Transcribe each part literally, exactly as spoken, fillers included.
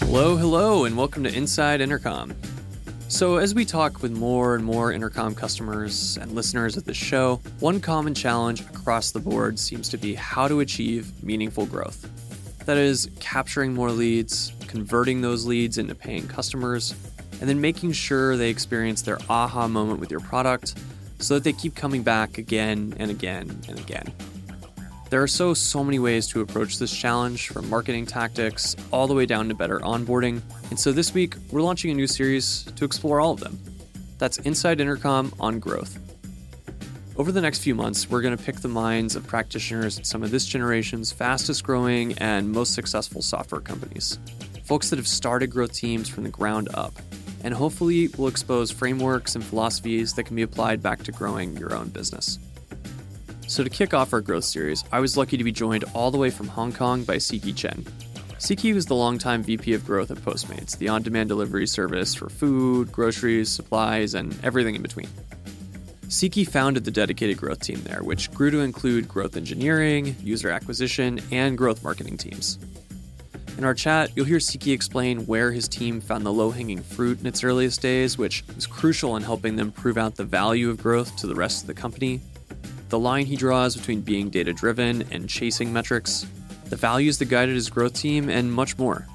Hello, hello, and welcome to Inside Intercom. So as we talk with more and more Intercom customers and listeners of this show, one common challenge across the board seems to be how to achieve meaningful growth. That is, capturing more leads, converting those leads into paying customers, and then making sure they experience their aha moment with your product so that they keep coming back again and again and again. There are so, so many ways to approach this challenge, from marketing tactics all the way down to better onboarding. And so this week, we're launching a new series to explore all of them. That's Inside Intercom on growth. Over the next few months, we're going to pick the minds of practitioners at some of this generation's fastest growing and most successful software companies, folks that have started growth teams from the ground up. And hopefully we'll expose frameworks and philosophies that can be applied back to growing your own business. So to kick off our growth series, I was lucky to be joined all the way from Hong Kong by Siqi Chen. Siqi was the longtime V P of growth at Postmates, the on-demand delivery service for food, groceries, supplies, and everything in between. Siqi founded the dedicated growth team there, which grew to include growth engineering, user acquisition, and growth marketing teams. In our chat, you'll hear Siqi explain where his team found the low-hanging fruit in its earliest days, which was crucial in helping them prove out the value of growth to the rest of the company, the line he draws between being data-driven and chasing metrics, the values that guided his growth team, and much more.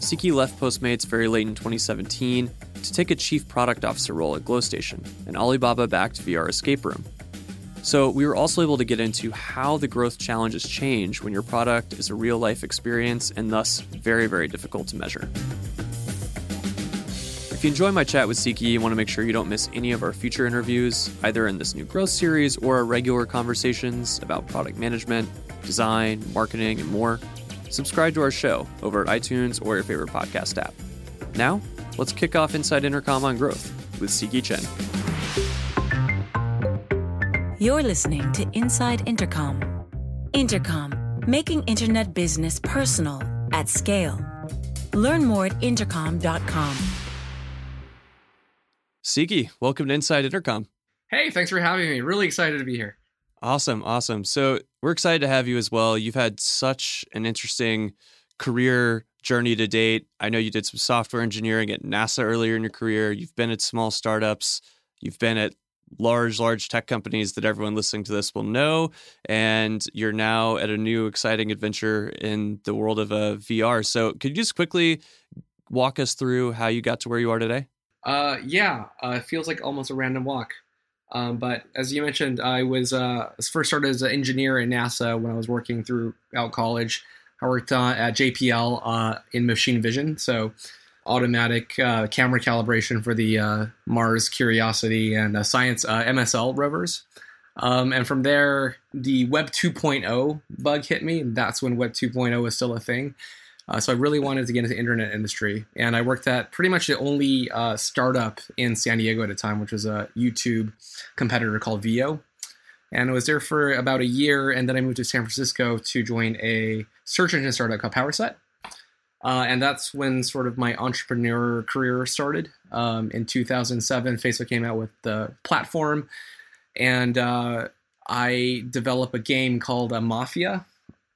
Siqi left Postmates very late in twenty seventeen to take a chief product officer role at Glow Station, an Alibaba-backed V R escape room. So we were also able to get into how the growth challenges change when your product is a real-life experience and thus very, very difficult to measure. If you enjoy my chat with Siqi and want to make sure you don't miss any of our future interviews, either in this new growth series or our regular conversations about product management, design, marketing, and more, subscribe to our show over at iTunes or your favorite podcast app. Now, let's kick off Inside Intercom on Growth with Siqi Chen. You're listening to Inside Intercom. Intercom, making internet business personal at scale. Learn more at intercom dot com. Siqi, welcome to Inside Intercom. Hey, thanks for having me. Really excited to be here. Awesome, awesome. So we're excited to have you as well. You've had such an interesting career journey to date. I know you did some software engineering at NASA earlier in your career. You've been at small startups. You've been at large, large tech companies that everyone listening to this will know. And you're now at a new exciting adventure in the world of uh, V R. So could you just quickly walk us through how you got to where you are today? Uh, yeah, uh, it feels like almost a random walk. Um, but as you mentioned, I was uh, first started as an engineer in NASA when I was working throughout college. I worked uh, at J P L uh, in machine vision, so automatic uh, camera calibration for the uh, Mars Curiosity and uh, science uh, M S L rovers. Um, and from there, the Web two point oh bug hit me, and that's when Web two point oh was still a thing. Uh, so I really wanted to get into the internet industry, and I worked at pretty much the only uh, startup in San Diego at the time, which was a YouTube competitor called Veoh. And I was there for about a year, and then I moved to San Francisco to join a search engine startup called Powerset. Uh, and that's when sort of my entrepreneur career started. Um, in two thousand seven, Facebook came out with the platform, and uh, I developed a game called uh, Mafia,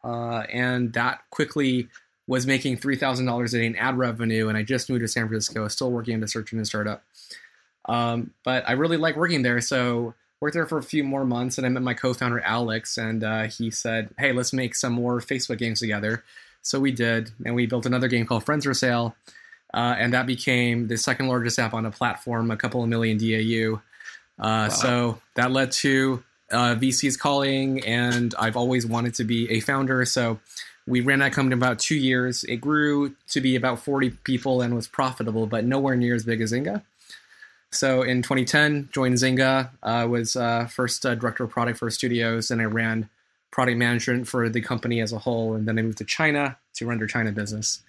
uh, and that quickly was making three thousand dollars a day in ad revenue, and I just moved to San Francisco, still working in a search engine startup. Um, but I really like working there, so worked there for a few more months, and I met my co-founder, Alex, and uh, he said, hey, let's make some more Facebook games together. So we did, and we built another game called Friends for Sale, uh, and that became the second largest app on the platform, a couple of million D A U. Uh, wow. So that led to uh, V Cs calling, and I've always wanted to be a founder, so we ran that company about two years. It grew to be about forty people and was profitable, but nowhere near as big as Zynga. So in twenty ten, joined Zynga. I uh, was uh, first uh, director of product for studios, and I ran product management for the company as a whole. And then I moved to China to run their China business.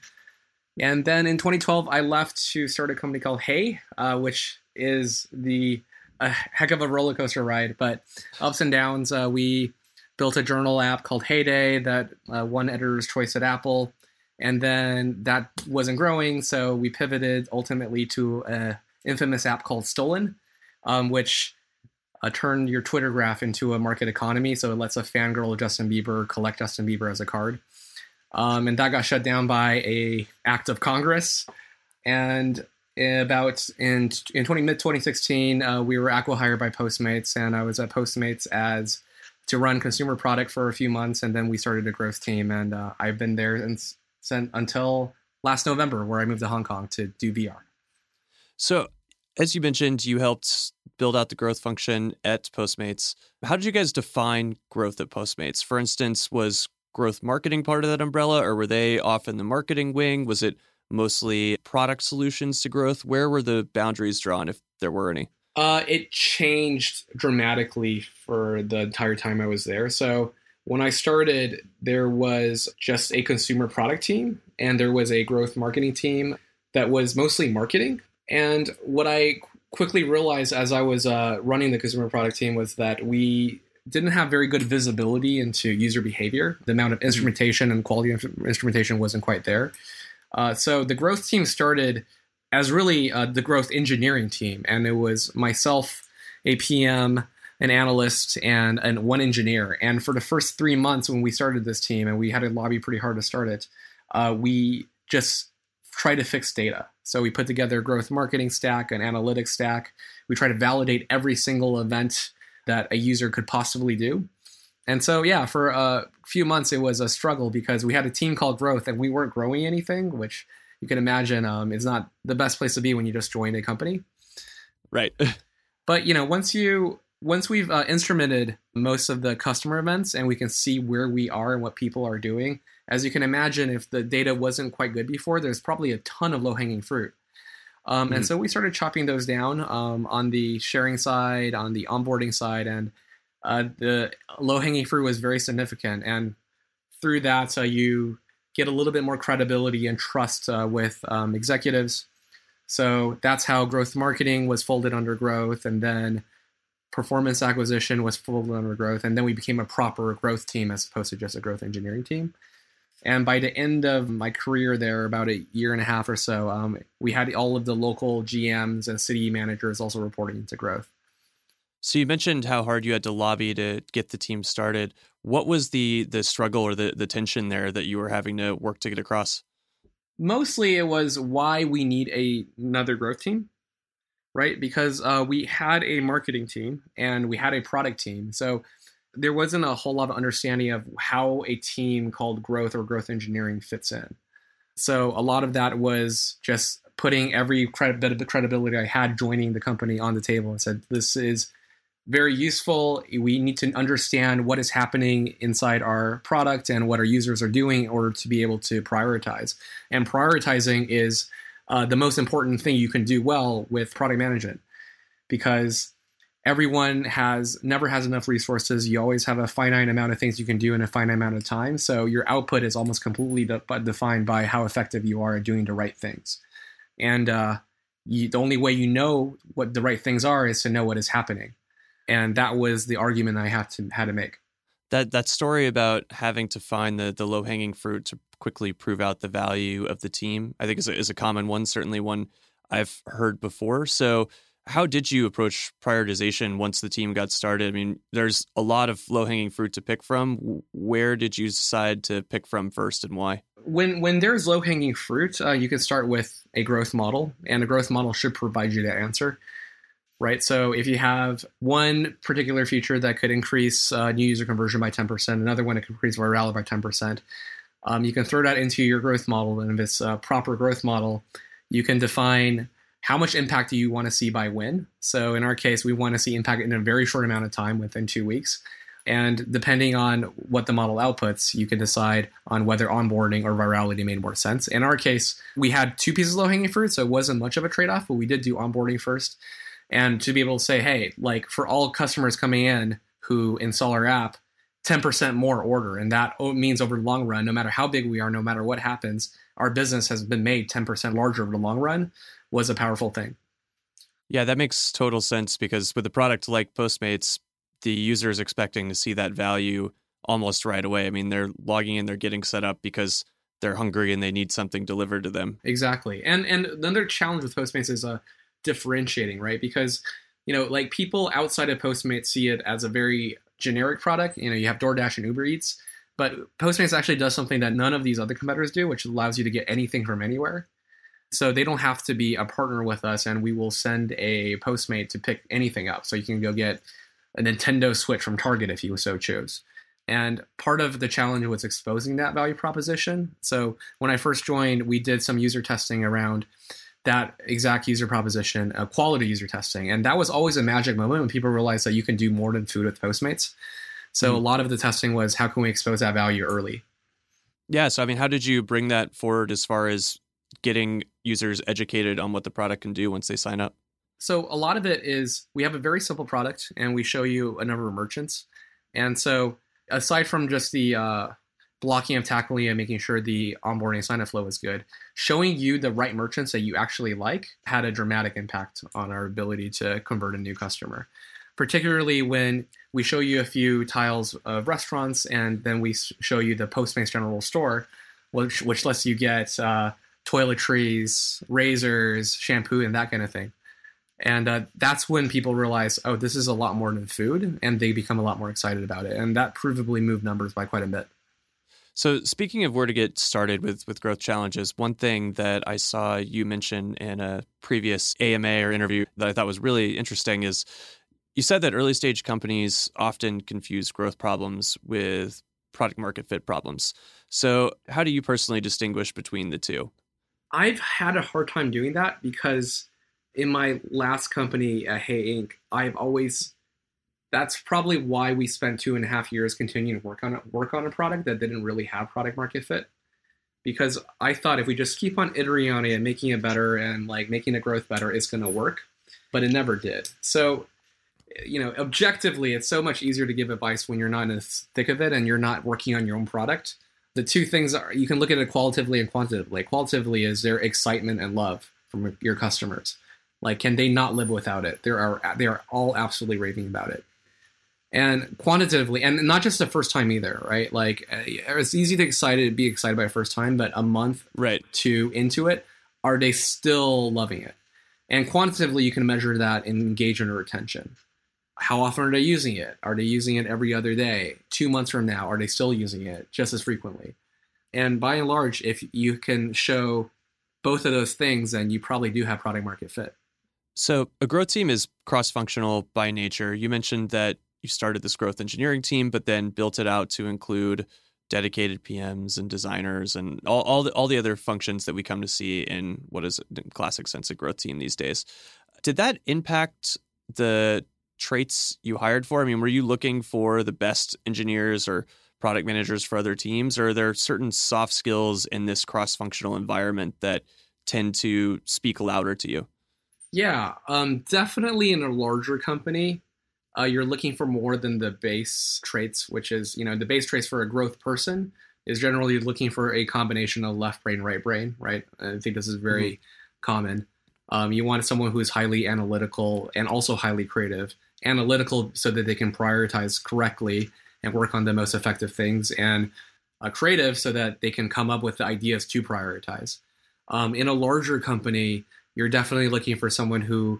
And then in twenty twelve, I left to start a company called Hey, uh, which is the a heck of a roller coaster ride, but ups and downs. Uh, we built a journal app called Heyday that uh, won editor's choice at Apple. And then that wasn't growing, so we pivoted ultimately to an infamous app called Stolen, um, which uh, turned your Twitter graph into a market economy. So it lets a fangirl of Justin Bieber collect Justin Bieber as a card. Um, and that got shut down by a act of Congress. And about in in twenty, mid twenty sixteen, uh, we were acquihired by Postmates, and I was at Postmates as to run consumer product for a few months, and then we started a growth team. And uh, I've been there since, since until last November, where I moved to Hong Kong to do V R. So, as you mentioned, you helped build out the growth function at Postmates. How did you guys define growth at Postmates? For instance, was growth marketing part of that umbrella, or were they off in the marketing wing? Was it mostly product solutions to growth? Where were the boundaries drawn, if there were any? Uh, it changed dramatically for the entire time I was there. So when I started, there was just a consumer product team, and there was a growth marketing team that was mostly marketing. And what I quickly realized as I was uh, running the consumer product team was that we didn't have very good visibility into user behavior. The amount of instrumentation and quality of instrumentation wasn't quite there. Uh, so the growth team started as really uh, the growth engineering team. And it was myself, a P M, an analyst, and, and one engineer. And for the first three months when we started this team, and we had to lobby pretty hard to start it, uh, we just tried to fix data. So we put together a growth marketing stack, an analytics stack. We tried to validate every single event that a user could possibly do. And so, yeah, for a few months, it was a struggle because we had a team called Growth and we weren't growing anything, which you can imagine um, is not the best place to be when you just joined a company. Right. But, you know, once you once we've uh, instrumented most of the customer events and we can see where we are and what people are doing, as you can imagine, if the data wasn't quite good before, there's probably a ton of low-hanging fruit. Um, mm-hmm. And so we started chopping those down um, on the sharing side, on the onboarding side, and Uh, the low-hanging fruit was very significant. And through that, so you get a little bit more credibility and trust uh, with um, executives. So that's how growth marketing was folded under growth. And then performance acquisition was folded under growth. And then we became a proper growth team as opposed to just a growth engineering team. And by the end of my career there, about a year and a half or so, um, we had all of the local G Ms and city managers also reporting to growth. So you mentioned how hard you had to lobby to get the team started. What was the the struggle or the, the tension there that you were having to work to get across? Mostly it was why we need a, another growth team, right? Because uh, we had a marketing team and we had a product team. So there wasn't a whole lot of understanding of how a team called growth or growth engineering fits in. So a lot of that was just putting every credit, bit of the credibility I had joining the company on the table and said, this is very useful. We need to understand what is happening inside our product and what our users are doing in order to be able to prioritize. And prioritizing is uh, the most important thing you can do well with product management, because everyone has never has enough resources. You always have a finite amount of things you can do in a finite amount of time. So your output is almost completely de- defined by how effective you are at doing the right things. And uh, you, the only way you know what the right things are is to know what is happening. And that was the argument I had to had to make. That that story about having to find the the low hanging fruit to quickly prove out the value of the team, I think is a, is a common one. Certainly one I've heard before. So how did you approach prioritization once the team got started? I mean, there's a lot of low hanging fruit to pick from. Where did you decide to pick from first, and why? When when there's low hanging fruit, uh, you can start with a growth model, and a growth model should provide you the answer. Right. So if you have one particular feature that could increase uh, new user conversion by ten percent, another one that could increase virality by ten percent, um, you can throw that into your growth model. And if it's a proper growth model, you can define how much impact do you want to see by when. So in our case, we want to see impact in a very short amount of time, within two weeks. And depending on what the model outputs, you can decide on whether onboarding or virality made more sense. In our case, we had two pieces of low-hanging fruit, so it wasn't much of a trade-off, but we did do onboarding first. And to be able to say, hey, like for all customers coming in who install our app, ten percent more order. And that means over the long run, no matter how big we are, no matter what happens, our business has been made ten percent larger over the long run was a powerful thing. Yeah, that makes total sense, because with a product like Postmates, the user is expecting to see that value almost right away. I mean, they're logging in, they're getting set up because they're hungry and they need something delivered to them. Exactly. And and another challenge with Postmates is a differentiating, right? Because, you know, like people outside of Postmates see it as a very generic product. You know, you have DoorDash and Uber Eats, But Postmates actually does something that none of these other competitors do, which allows you to get anything from anywhere. So they don't have to be a partner with us, and we will send a Postmate to pick anything up. So you can go get a Nintendo Switch from Target if you so choose. And part of the challenge was exposing that value proposition. So when I first joined, we did some user testing around that exact user proposition, uh, quality user testing. And that was always a magic moment when people realized that you can do more than food with Postmates. So mm-hmm. a lot of the testing was, how can we expose that value early? Yeah. So, I mean, how did you bring that forward as far as getting users educated on what the product can do once they sign up? So a lot of it is, we have a very simple product and we show you a number of merchants. And so aside from just the uh, blocking of tackling and making sure the onboarding and sign-up flow is good, showing you the right merchants that you actually like had a dramatic impact on our ability to convert a new customer, particularly when we show you a few tiles of restaurants and then we show you the Postmates general store, which, which lets you get uh, toiletries, razors, shampoo, and that kind of thing. And uh, that's when people realize, oh, this is a lot more than food, and they become a lot more excited about it. And that provably moved numbers by quite a bit. So speaking of where to get started with, with growth challenges, one thing that I saw you mention in a previous A M A or interview that I thought was really interesting is you said that early stage companies often confuse growth problems with product market fit problems. So how do you personally distinguish between the two? I've had a hard time doing that because in my last company at Hey Incorporated, I've always, that's probably why we spent two and a half years continuing to work on work on a product that didn't really have product market fit. Because I thought if we just keep on iterating on it and making it better and like making the growth better, it's going to work. But it never did. So, you know, objectively, it's so much easier to give advice when you're not in the thick of it and you're not working on your own product. The two things are, you can look at it qualitatively and quantitatively. Qualitatively is their excitement and love from your customers. Like, can they not live without it? They are they are all absolutely raving about it. And quantitatively, and not just the first time either, right? Like, it's easy to excited be excited by first time, but a month right. to into it, are they still loving it? And quantitatively, you can measure that in engagement or retention. How often are they using it? Are they using it every other day? Two months from now, are they still using it just as frequently? And by and large, if you can show both of those things, then you probably do have product market fit. So a growth team is cross-functional by nature. You mentioned that you started this growth engineering team, but then built it out to include dedicated P Ms and designers and all, all, the, all the other functions that we come to see in what is a classic sense of growth team these days. Did that impact the traits you hired for? I mean, were you looking for the best engineers or product managers for other teams? Or are there certain soft skills in this cross-functional environment that tend to speak louder to you? Yeah, um, definitely in a larger company, uh, you're looking for more than the base traits, which is, you know, the base traits for a growth person is generally looking for a combination of left brain, right brain, right? I think this is very mm-hmm. common. Um, you want someone who is highly analytical and also highly creative. Analytical so that they can prioritize correctly and work on the most effective things, and uh, creative so that they can come up with the ideas to prioritize. Um, in a larger company, you're definitely looking for someone who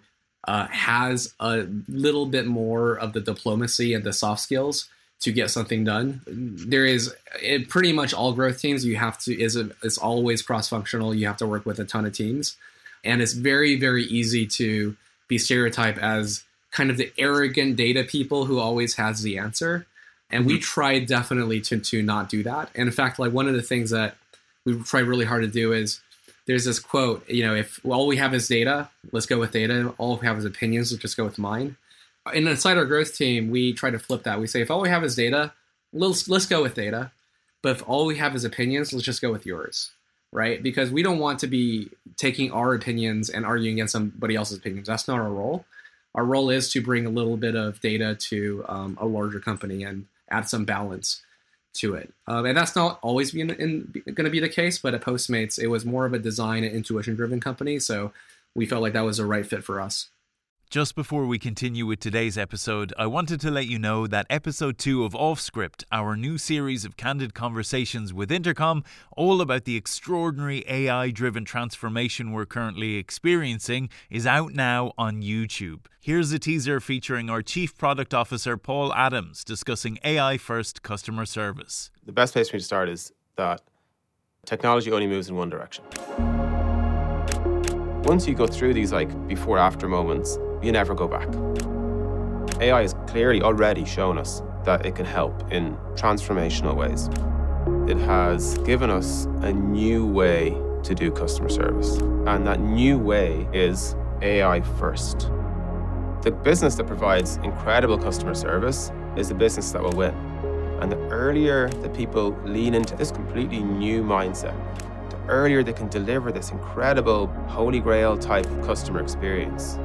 uh, has a little bit more of the diplomacy and the soft skills to get something done. There is in pretty much all growth teams, you have to is a, it's always cross-functional. You have to work with a ton of teams, and it's very, very easy to be stereotyped as kind of the arrogant data people who always has the answer. And we try definitely to, to not do that. And in fact, like one of the things that we try really hard to do is there's this quote, you know, if all we have is data, let's go with data. All we have is opinions, let's just go with mine. And inside our growth team, we try to flip that. We say, if all we have is data, let's, let's go with data. But if all we have is opinions, let's just go with yours, right? Because we don't want to be taking our opinions and arguing against somebody else's opinions. That's not our role. Our role is to bring a little bit of data to um, a larger company and add some balance to it. Um, and that's not always going to be the case, but at Postmates, it was more of a design and intuition-driven company, so we felt like that was the right fit for us. Just before we continue with today's episode, I wanted to let you know that episode two of Offscript, our new series of candid conversations with Intercom, all about the extraordinary A I-driven transformation we're currently experiencing, is out now on YouTube. Here's a teaser featuring our Chief Product Officer, Paul Adams, discussing A I-first customer service. The best place for me to start is that technology only moves in one direction. Once you go through these like before-after moments, you never go back. A I has clearly already shown us that it can help in transformational ways. It has given us a new way to do customer service, and that new way is A I first. The business that provides incredible customer service is the business that will win. And the earlier that people lean into this completely new mindset, the earlier they can deliver this incredible holy grail type customer experience.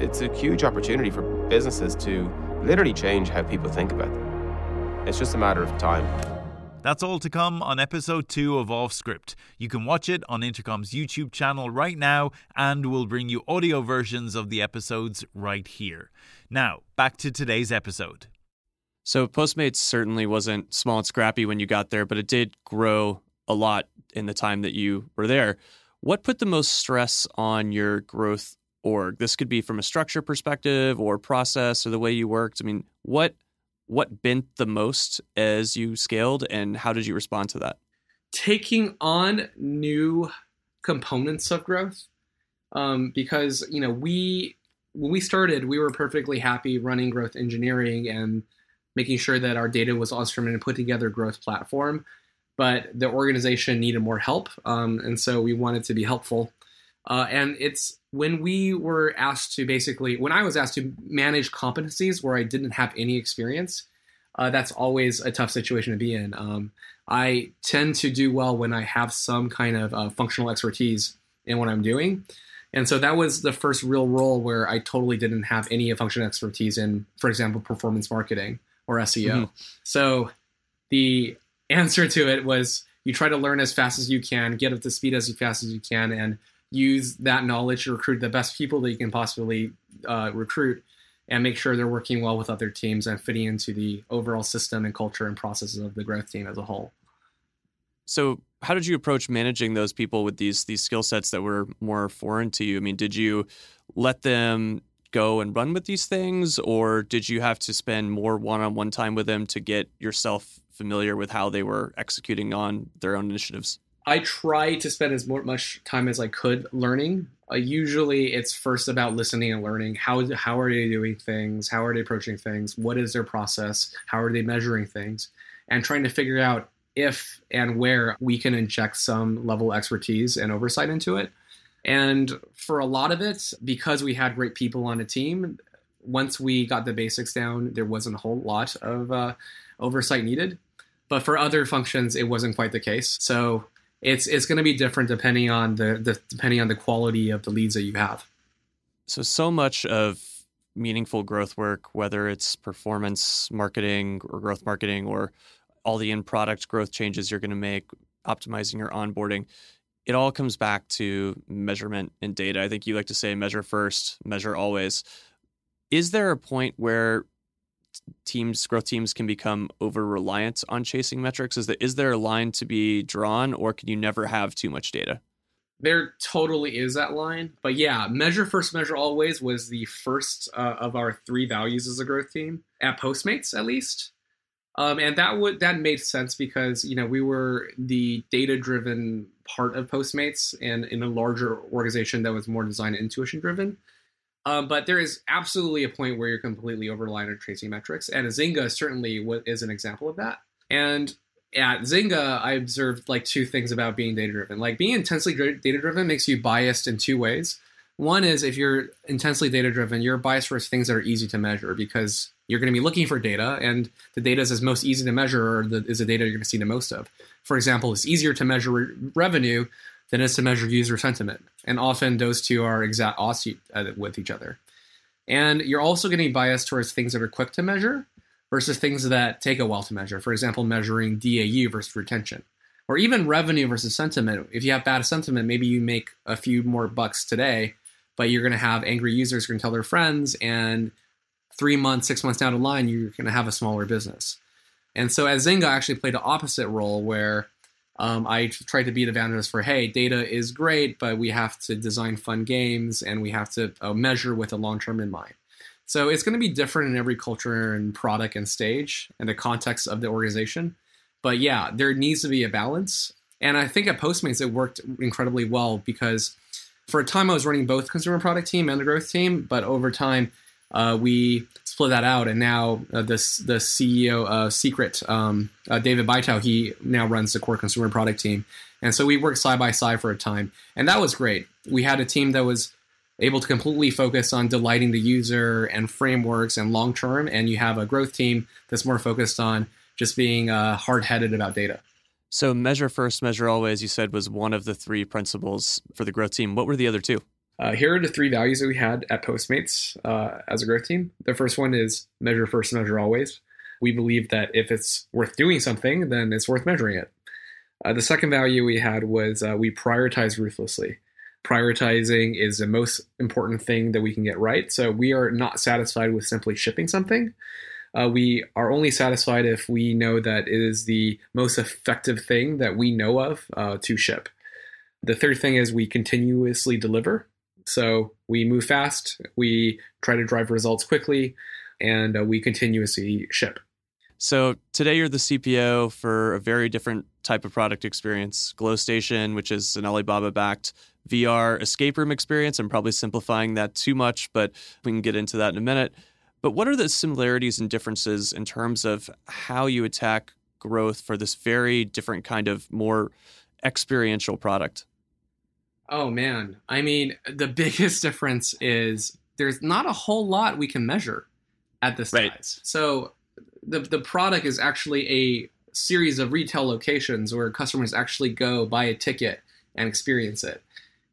It's a huge opportunity for businesses to literally change how people think about them. It's just a matter of time. That's all to come on episode two of Offscript. You can watch it on Intercom's YouTube channel right now, and we'll bring you audio versions of the episodes right here. Now, back to today's episode. So Postmates certainly wasn't small and scrappy when you got there, but it did grow a lot in the time that you were there. What put the most stress on your growth org? This could be from a structure perspective or process or the way you worked. I mean, what what bent the most as you scaled, and how did you respond to that? Taking on new components of growth, um, because, you know, we when we started, we were perfectly happy running growth engineering and making sure that our data was instrumented and put together a growth platform. But the organization needed more help, um, and so we wanted to be helpful. Uh, and it's when we were asked to basically, when I was asked to manage competencies where I didn't have any experience, uh, that's always a tough situation to be in. Um, I tend to do well when I have some kind of uh, functional expertise in what I'm doing. And so that was the first real role where I totally didn't have any functional expertise in, for example, performance marketing or S E O. Mm-hmm. So the answer to it was you try to learn as fast as you can, get up to speed as fast as you can, and use that knowledge to recruit the best people that you can possibly uh, recruit and make sure they're working well with other teams and fitting into the overall system and culture and processes of the growth team as a whole. So how did you approach managing those people with these these skill sets that were more foreign to you? I mean, did you let them go and run with these things, or did you have to spend more one-on-one time with them to get yourself familiar with how they were executing on their own initiatives? I try to spend as much time as I could learning. Uh, usually it's first about listening and learning. How how are they doing things? How are they approaching things? What is their process? How are they measuring things? And trying to figure out if and where we can inject some level of expertise and oversight into it. And for a lot of it, because we had great people on a team, once we got the basics down, there wasn't a whole lot of uh, oversight needed. But for other functions, it wasn't quite the case. So It's it's going to be different depending on the, the depending on the quality of the leads that you have. So so much of meaningful growth work, whether it's performance marketing or growth marketing, or all the in-product growth changes you're going to make, optimizing your onboarding, it all comes back to measurement and data. I think you like to say measure first, measure always. Is there a point where teams, growth teams, can become over-reliant on chasing metrics? Is that, is there a line to be drawn, or can you never have too much data? There totally is that line. But yeah, measure first, measure always was the first uh, of our three values as a growth team at Postmates, at least. Um, and that would that made sense because, you know, we were the data-driven part of Postmates and in a larger organization that was more design and intuition-driven. Um, but there is absolutely a point where you're completely over-reliant on tracing metrics. And Zynga certainly is an example of that. And at Zynga, I observed like two things about being data-driven. Like being intensely data-driven makes you biased in two ways. One is if you're intensely data-driven, you're biased for things that are easy to measure because you're going to be looking for data, and the data is most easy to measure or the, is the data you're going to see the most of. For example, it's easier to measure re- revenue than it is to measure user sentiment. And often those two are exact opposite with each other. And you're also getting biased towards things that are quick to measure versus things that take a while to measure. For example, measuring D A U versus retention, or even revenue versus sentiment. If you have bad sentiment, maybe you make a few more bucks today but you're going to have angry users who are going to tell their friends, and three months, six months down the line, you're going to have a smaller business. And so at Zynga, I actually played the opposite role where um, I tried to be the evangelist for, hey, data is great, but we have to design fun games and we have to uh, measure with a long term in mind. So it's going to be different in every culture and product and stage and the context of the organization. But yeah, there needs to be a balance. And I think at Postmates, it worked incredibly well because for a time I was running both consumer product team and the growth team. But over time, uh, we split that out. And now uh, this, the C E O of Secret, um, uh, David Baitow, he now runs the core consumer product team. And so we worked side by side for a time. And that was great. We had a team that was able to completely focus on delighting the user and frameworks and long term. And you have a growth team that's more focused on just being uh, hard-headed about data. So measure first, measure always, you said, was one of the three principles for the growth team. What were the other two? Uh, here are the three values that we had at Postmates uh, as a growth team. The first one is measure first, measure always. We believe that if it's worth doing something, then it's worth measuring it. Uh, the second value we had was uh, we prioritize ruthlessly. Prioritizing is the most important thing that we can get right. So we are not satisfied with simply shipping something. Uh, we are only satisfied if we know that it is the most effective thing that we know of uh, to ship. The third thing is we continuously deliver. So we move fast, we try to drive results quickly, and uh, we continuously ship. So today you're the C P O for a very different type of product experience, Glow Station, which is an Alibaba-backed V R escape room experience. I'm probably simplifying that too much, but we can get into that in a minute. But what are the similarities and differences in terms of how you attack growth for this very different kind of more experiential product? Oh, man. I mean, the biggest difference is there's not a whole lot we can measure at this right. size. So the the product is actually a series of retail locations where customers actually go buy a ticket and experience it.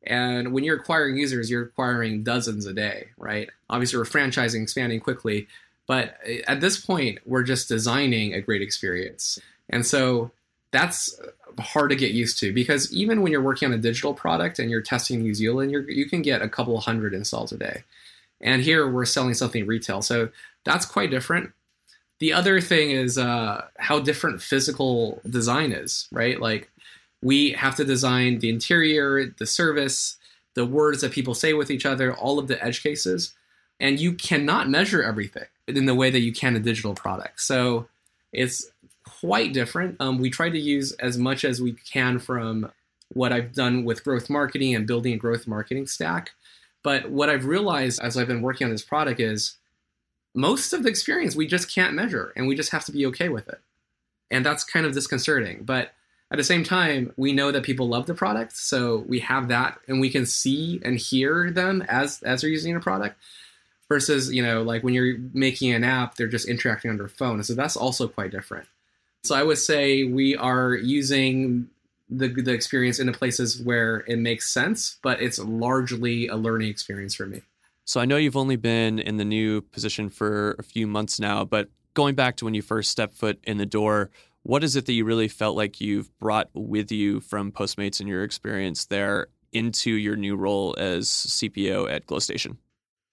And when you're acquiring users, you're acquiring dozens a day, right? Obviously, we're franchising, expanding quickly. But at this point, we're just designing a great experience. And so that's hard to get used to because even when you're working on a digital product and you're testing in New Zealand, you're, you can get a couple hundred installs a day. And here we're selling something retail. So that's quite different. The other thing is uh, how different physical design is, right? Like, we have to design the interior, the service, the words that people say with each other, all of the edge cases. And you cannot measure everything in the way that you can a digital product. So it's quite different. Um, we try to use as much as we can from what I've done with growth marketing and building a growth marketing stack. But what I've realized as I've been working on this product is most of the experience we just can't measure and we just have to be okay with it. And that's kind of disconcerting. But at the same time, we know that people love the product, so we have that, and we can see and hear them as as they're using a product versus, you know, like when you're making an app, they're just interacting on their phone. So that's also quite different. So I would say we are using the, the experience in the places where it makes sense, but it's largely a learning experience for me. So I know you've only been in the new position for a few months now, but going back to when you first stepped foot in the door, what is it that you really felt like you've brought with you from Postmates and your experience there into your new role as C P O at Glow Station?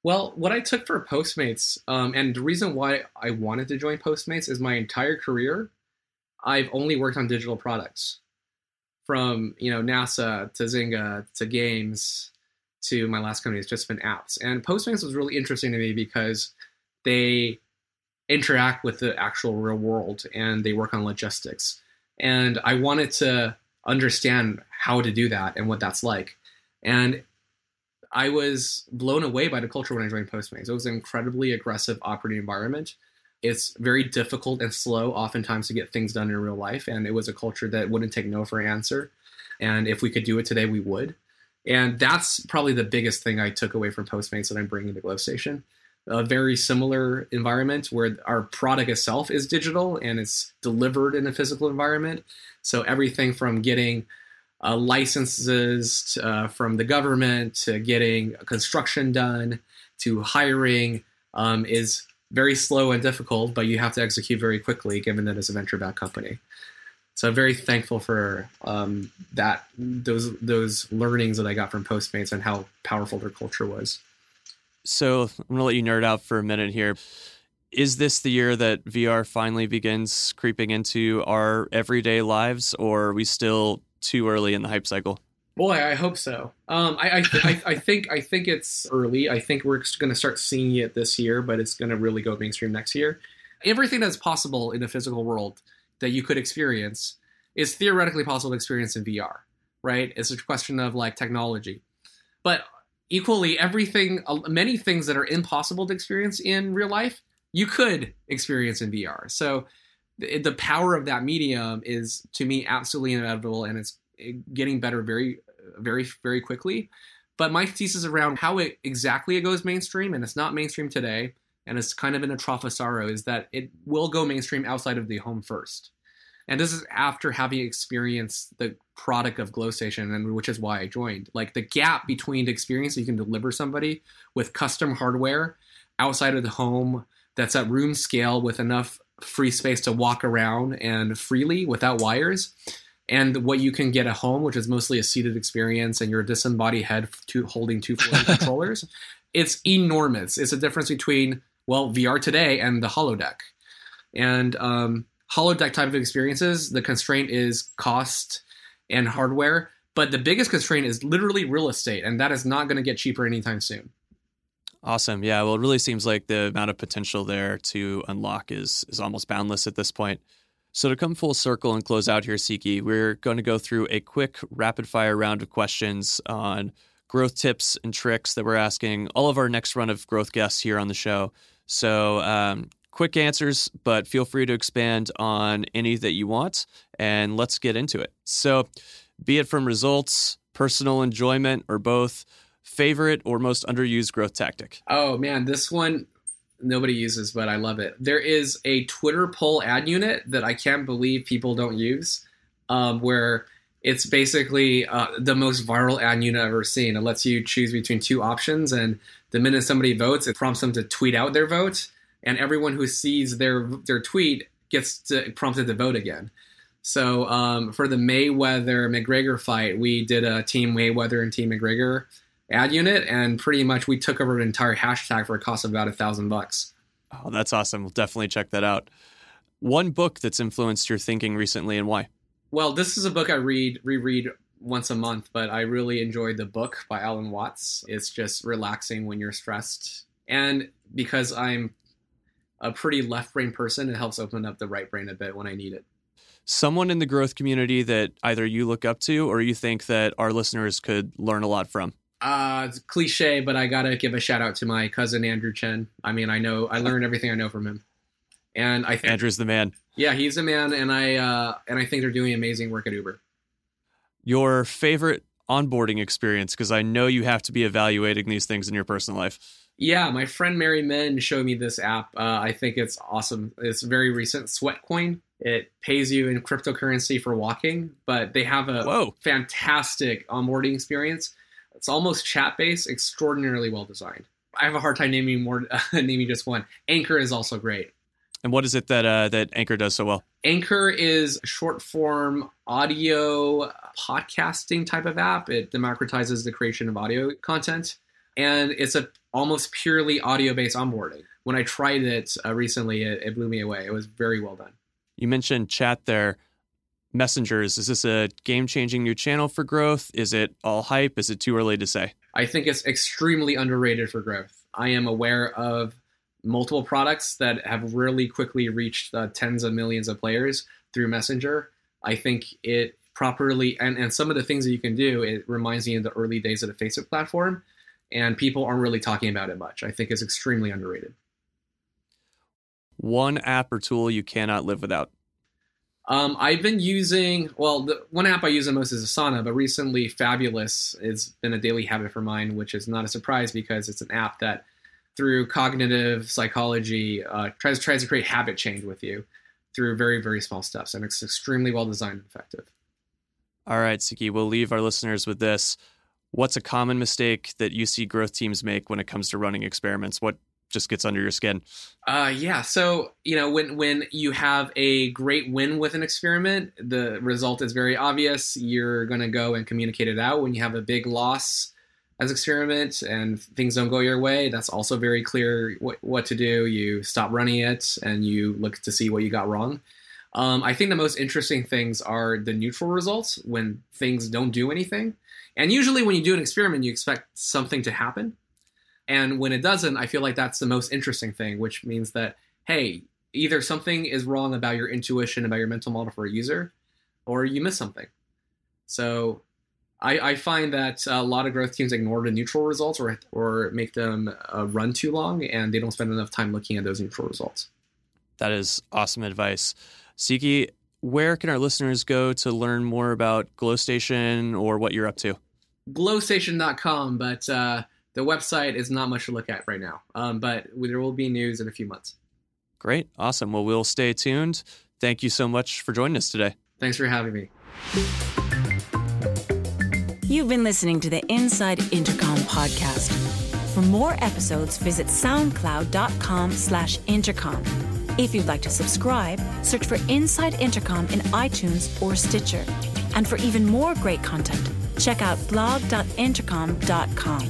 Well, what I took for Postmates, um, and the reason why I wanted to join Postmates is my entire career, I've only worked on digital products. From, you know, NASA to Zynga to games to my last company, it's just been apps. And Postmates was really interesting to me because they interact with the actual real world and they work on logistics. And I wanted to understand how to do that and what that's like. And I was blown away by the culture when I joined Postmates. It was an incredibly aggressive operating environment. It's very difficult and slow oftentimes to get things done in real life. And it was a culture that wouldn't take no for an answer. And if we could do it today, we would. And that's probably the biggest thing I took away from Postmates that I'm bringing to Glow Station. A very similar environment where our product itself is digital and it's delivered in a physical environment. So everything from getting uh, licenses to, uh, from the government to getting construction done to hiring um, is very slow and difficult, but you have to execute very quickly given that it's a venture-backed company. So I'm very thankful for um, that, those those learnings that I got from Postmates and how powerful their culture was. So I'm going to let you nerd out for a minute here. Is this the year that V R finally begins creeping into our everyday lives, or are we still too early in the hype cycle? Boy, I hope so. Um, I, I, th- I, I think I think it's early. I think we're going to start seeing it this year, but it's going to really go mainstream next year. Everything that's possible in the physical world that you could experience is theoretically possible to experience in V R, right? It's a question of like technology. But equally, everything, many things that are impossible to experience in real life, you could experience in V R. So the power of that medium is, to me, absolutely inevitable, and it's getting better very, very, very quickly. But my thesis around how it exactly it goes mainstream, and it's not mainstream today, and it's kind of in a trough of sorrow, is that it will go mainstream outside of the home first. And this is after having experienced the product of Glow Station, and which is why I joined. Like the gap between the experience that you can deliver somebody with custom hardware outside of the home that's at room scale with enough free space to walk around and freely without wires, and what you can get at home, which is mostly a seated experience and your disembodied head to holding two controllers, it's enormous. It's a difference between, well, V R today and the holodeck. And um, holodeck type of experiences, the constraint is cost and hardware, but the biggest constraint is literally real estate, and that is not going to get cheaper anytime soon. Awesome. Yeah, well, it really seems like the amount of potential there to unlock is is almost boundless at this point. So to come full circle and close out here, Siqi, we're going to go through a quick rapid fire round of questions on growth tips and tricks that we're asking all of our next run of growth guests here on the show. So um, quick answers, but feel free to expand on any that you want, and let's get into it. So be it from results, personal enjoyment, or both, favorite or most underused growth tactic? Oh man, this one nobody uses, but I love it. There is a Twitter poll ad unit that I can't believe people don't use, um, where it's basically uh, the most viral ad unit I've ever seen. It lets you choose between two options, and the minute somebody votes, it prompts them to tweet out their vote, and everyone who sees their their tweet gets to, prompted to vote again. So um, for the Mayweather-McGregor fight, we did a Team Mayweather and Team McGregor ad unit, and pretty much we took over an entire hashtag for a cost of about a thousand bucks. Oh, that's awesome. We'll definitely check that out. One book that's influenced your thinking recently and why? Well, this is a book I read, reread once a month, but I really enjoyed The Book by Alan Watts. It's just relaxing when you're stressed. And because I'm a pretty left brain person, it helps open up the right brain a bit when I need it. Someone in the growth community that either you look up to or you think that our listeners could learn a lot from? Uh, it's cliche, but I got to give a shout out to my cousin, Andrew Chen. I mean, I know, I learned everything I know from him. And I think Andrew's the man. Yeah, he's the man. And I, uh, and I think they're doing amazing work at Uber. Your favorite onboarding experience? 'Cause I know you have to be evaluating these things in your personal life. Yeah. My friend, Mary Men, showed me this app. Uh, I think it's awesome. It's very recent, Sweatcoin. It pays you in cryptocurrency for walking, but they have a Whoa. fantastic onboarding experience. It's almost chat-based, extraordinarily well-designed. I have a hard time naming more, uh, naming just one. Anchor is also great. And what is it that uh, that Anchor does so well? Anchor is a short-form audio podcasting type of app. It democratizes the creation of audio content, and it's a almost purely audio-based onboarding. When I tried it uh, recently, it, it blew me away. It was very well done. You mentioned chat there. Messengers, is this a game-changing new channel for growth? Is it all hype? Is it too early to say? I think it's extremely underrated for growth. I am aware of multiple products that have really quickly reached uh, tens of millions of players through Messenger. I think it properly, and, and some of the things that you can do, it reminds me of the early days of the Facebook platform, and people aren't really talking about it much. I think it's extremely underrated. One app or tool you cannot live without? Um, I've been using, well, the one app I use the most is Asana, but recently Fabulous has been a daily habit for mine, which is not a surprise because it's an app that through cognitive psychology uh, tries, tries to create habit change with you through very, very small steps. And it's extremely well designed and effective. All right, Siqi, we'll leave our listeners with this. What's a common mistake that you see growth teams make when it comes to running experiments? What just gets under your skin? Uh, yeah. So, you know, when, when you have a great win with an experiment, the result is very obvious. You're going to go and communicate it out. When you have a big loss as experiment and things don't go your way, that's also very clear what, what to do. You stop running it and you look to see what you got wrong. Um, I think the most interesting things are the neutral results, when things don't do anything. And usually when you do an experiment, you expect something to happen. And when it doesn't, I feel like that's the most interesting thing, which means that, hey, either something is wrong about your intuition, about your mental model for a user, or you miss something. So I, I find that a lot of growth teams ignore the neutral results or or make them uh, run too long, and they don't spend enough time looking at those neutral results. That is awesome advice. Siqi, where can our listeners go to learn more about Glow Station or what you're up to? glow station dot com, but uh, the website is not much to look at right now. Um, but there will be news in a few months. Great. Awesome. Well, we'll stay tuned. Thank you so much for joining us today. Thanks for having me. You've been listening to the Inside Intercom podcast. For more episodes, visit soundcloud dot com slash intercom. If you'd like to subscribe, search for Inside Intercom in iTunes or Stitcher. And for even more great content, check out blog dot intercom dot com.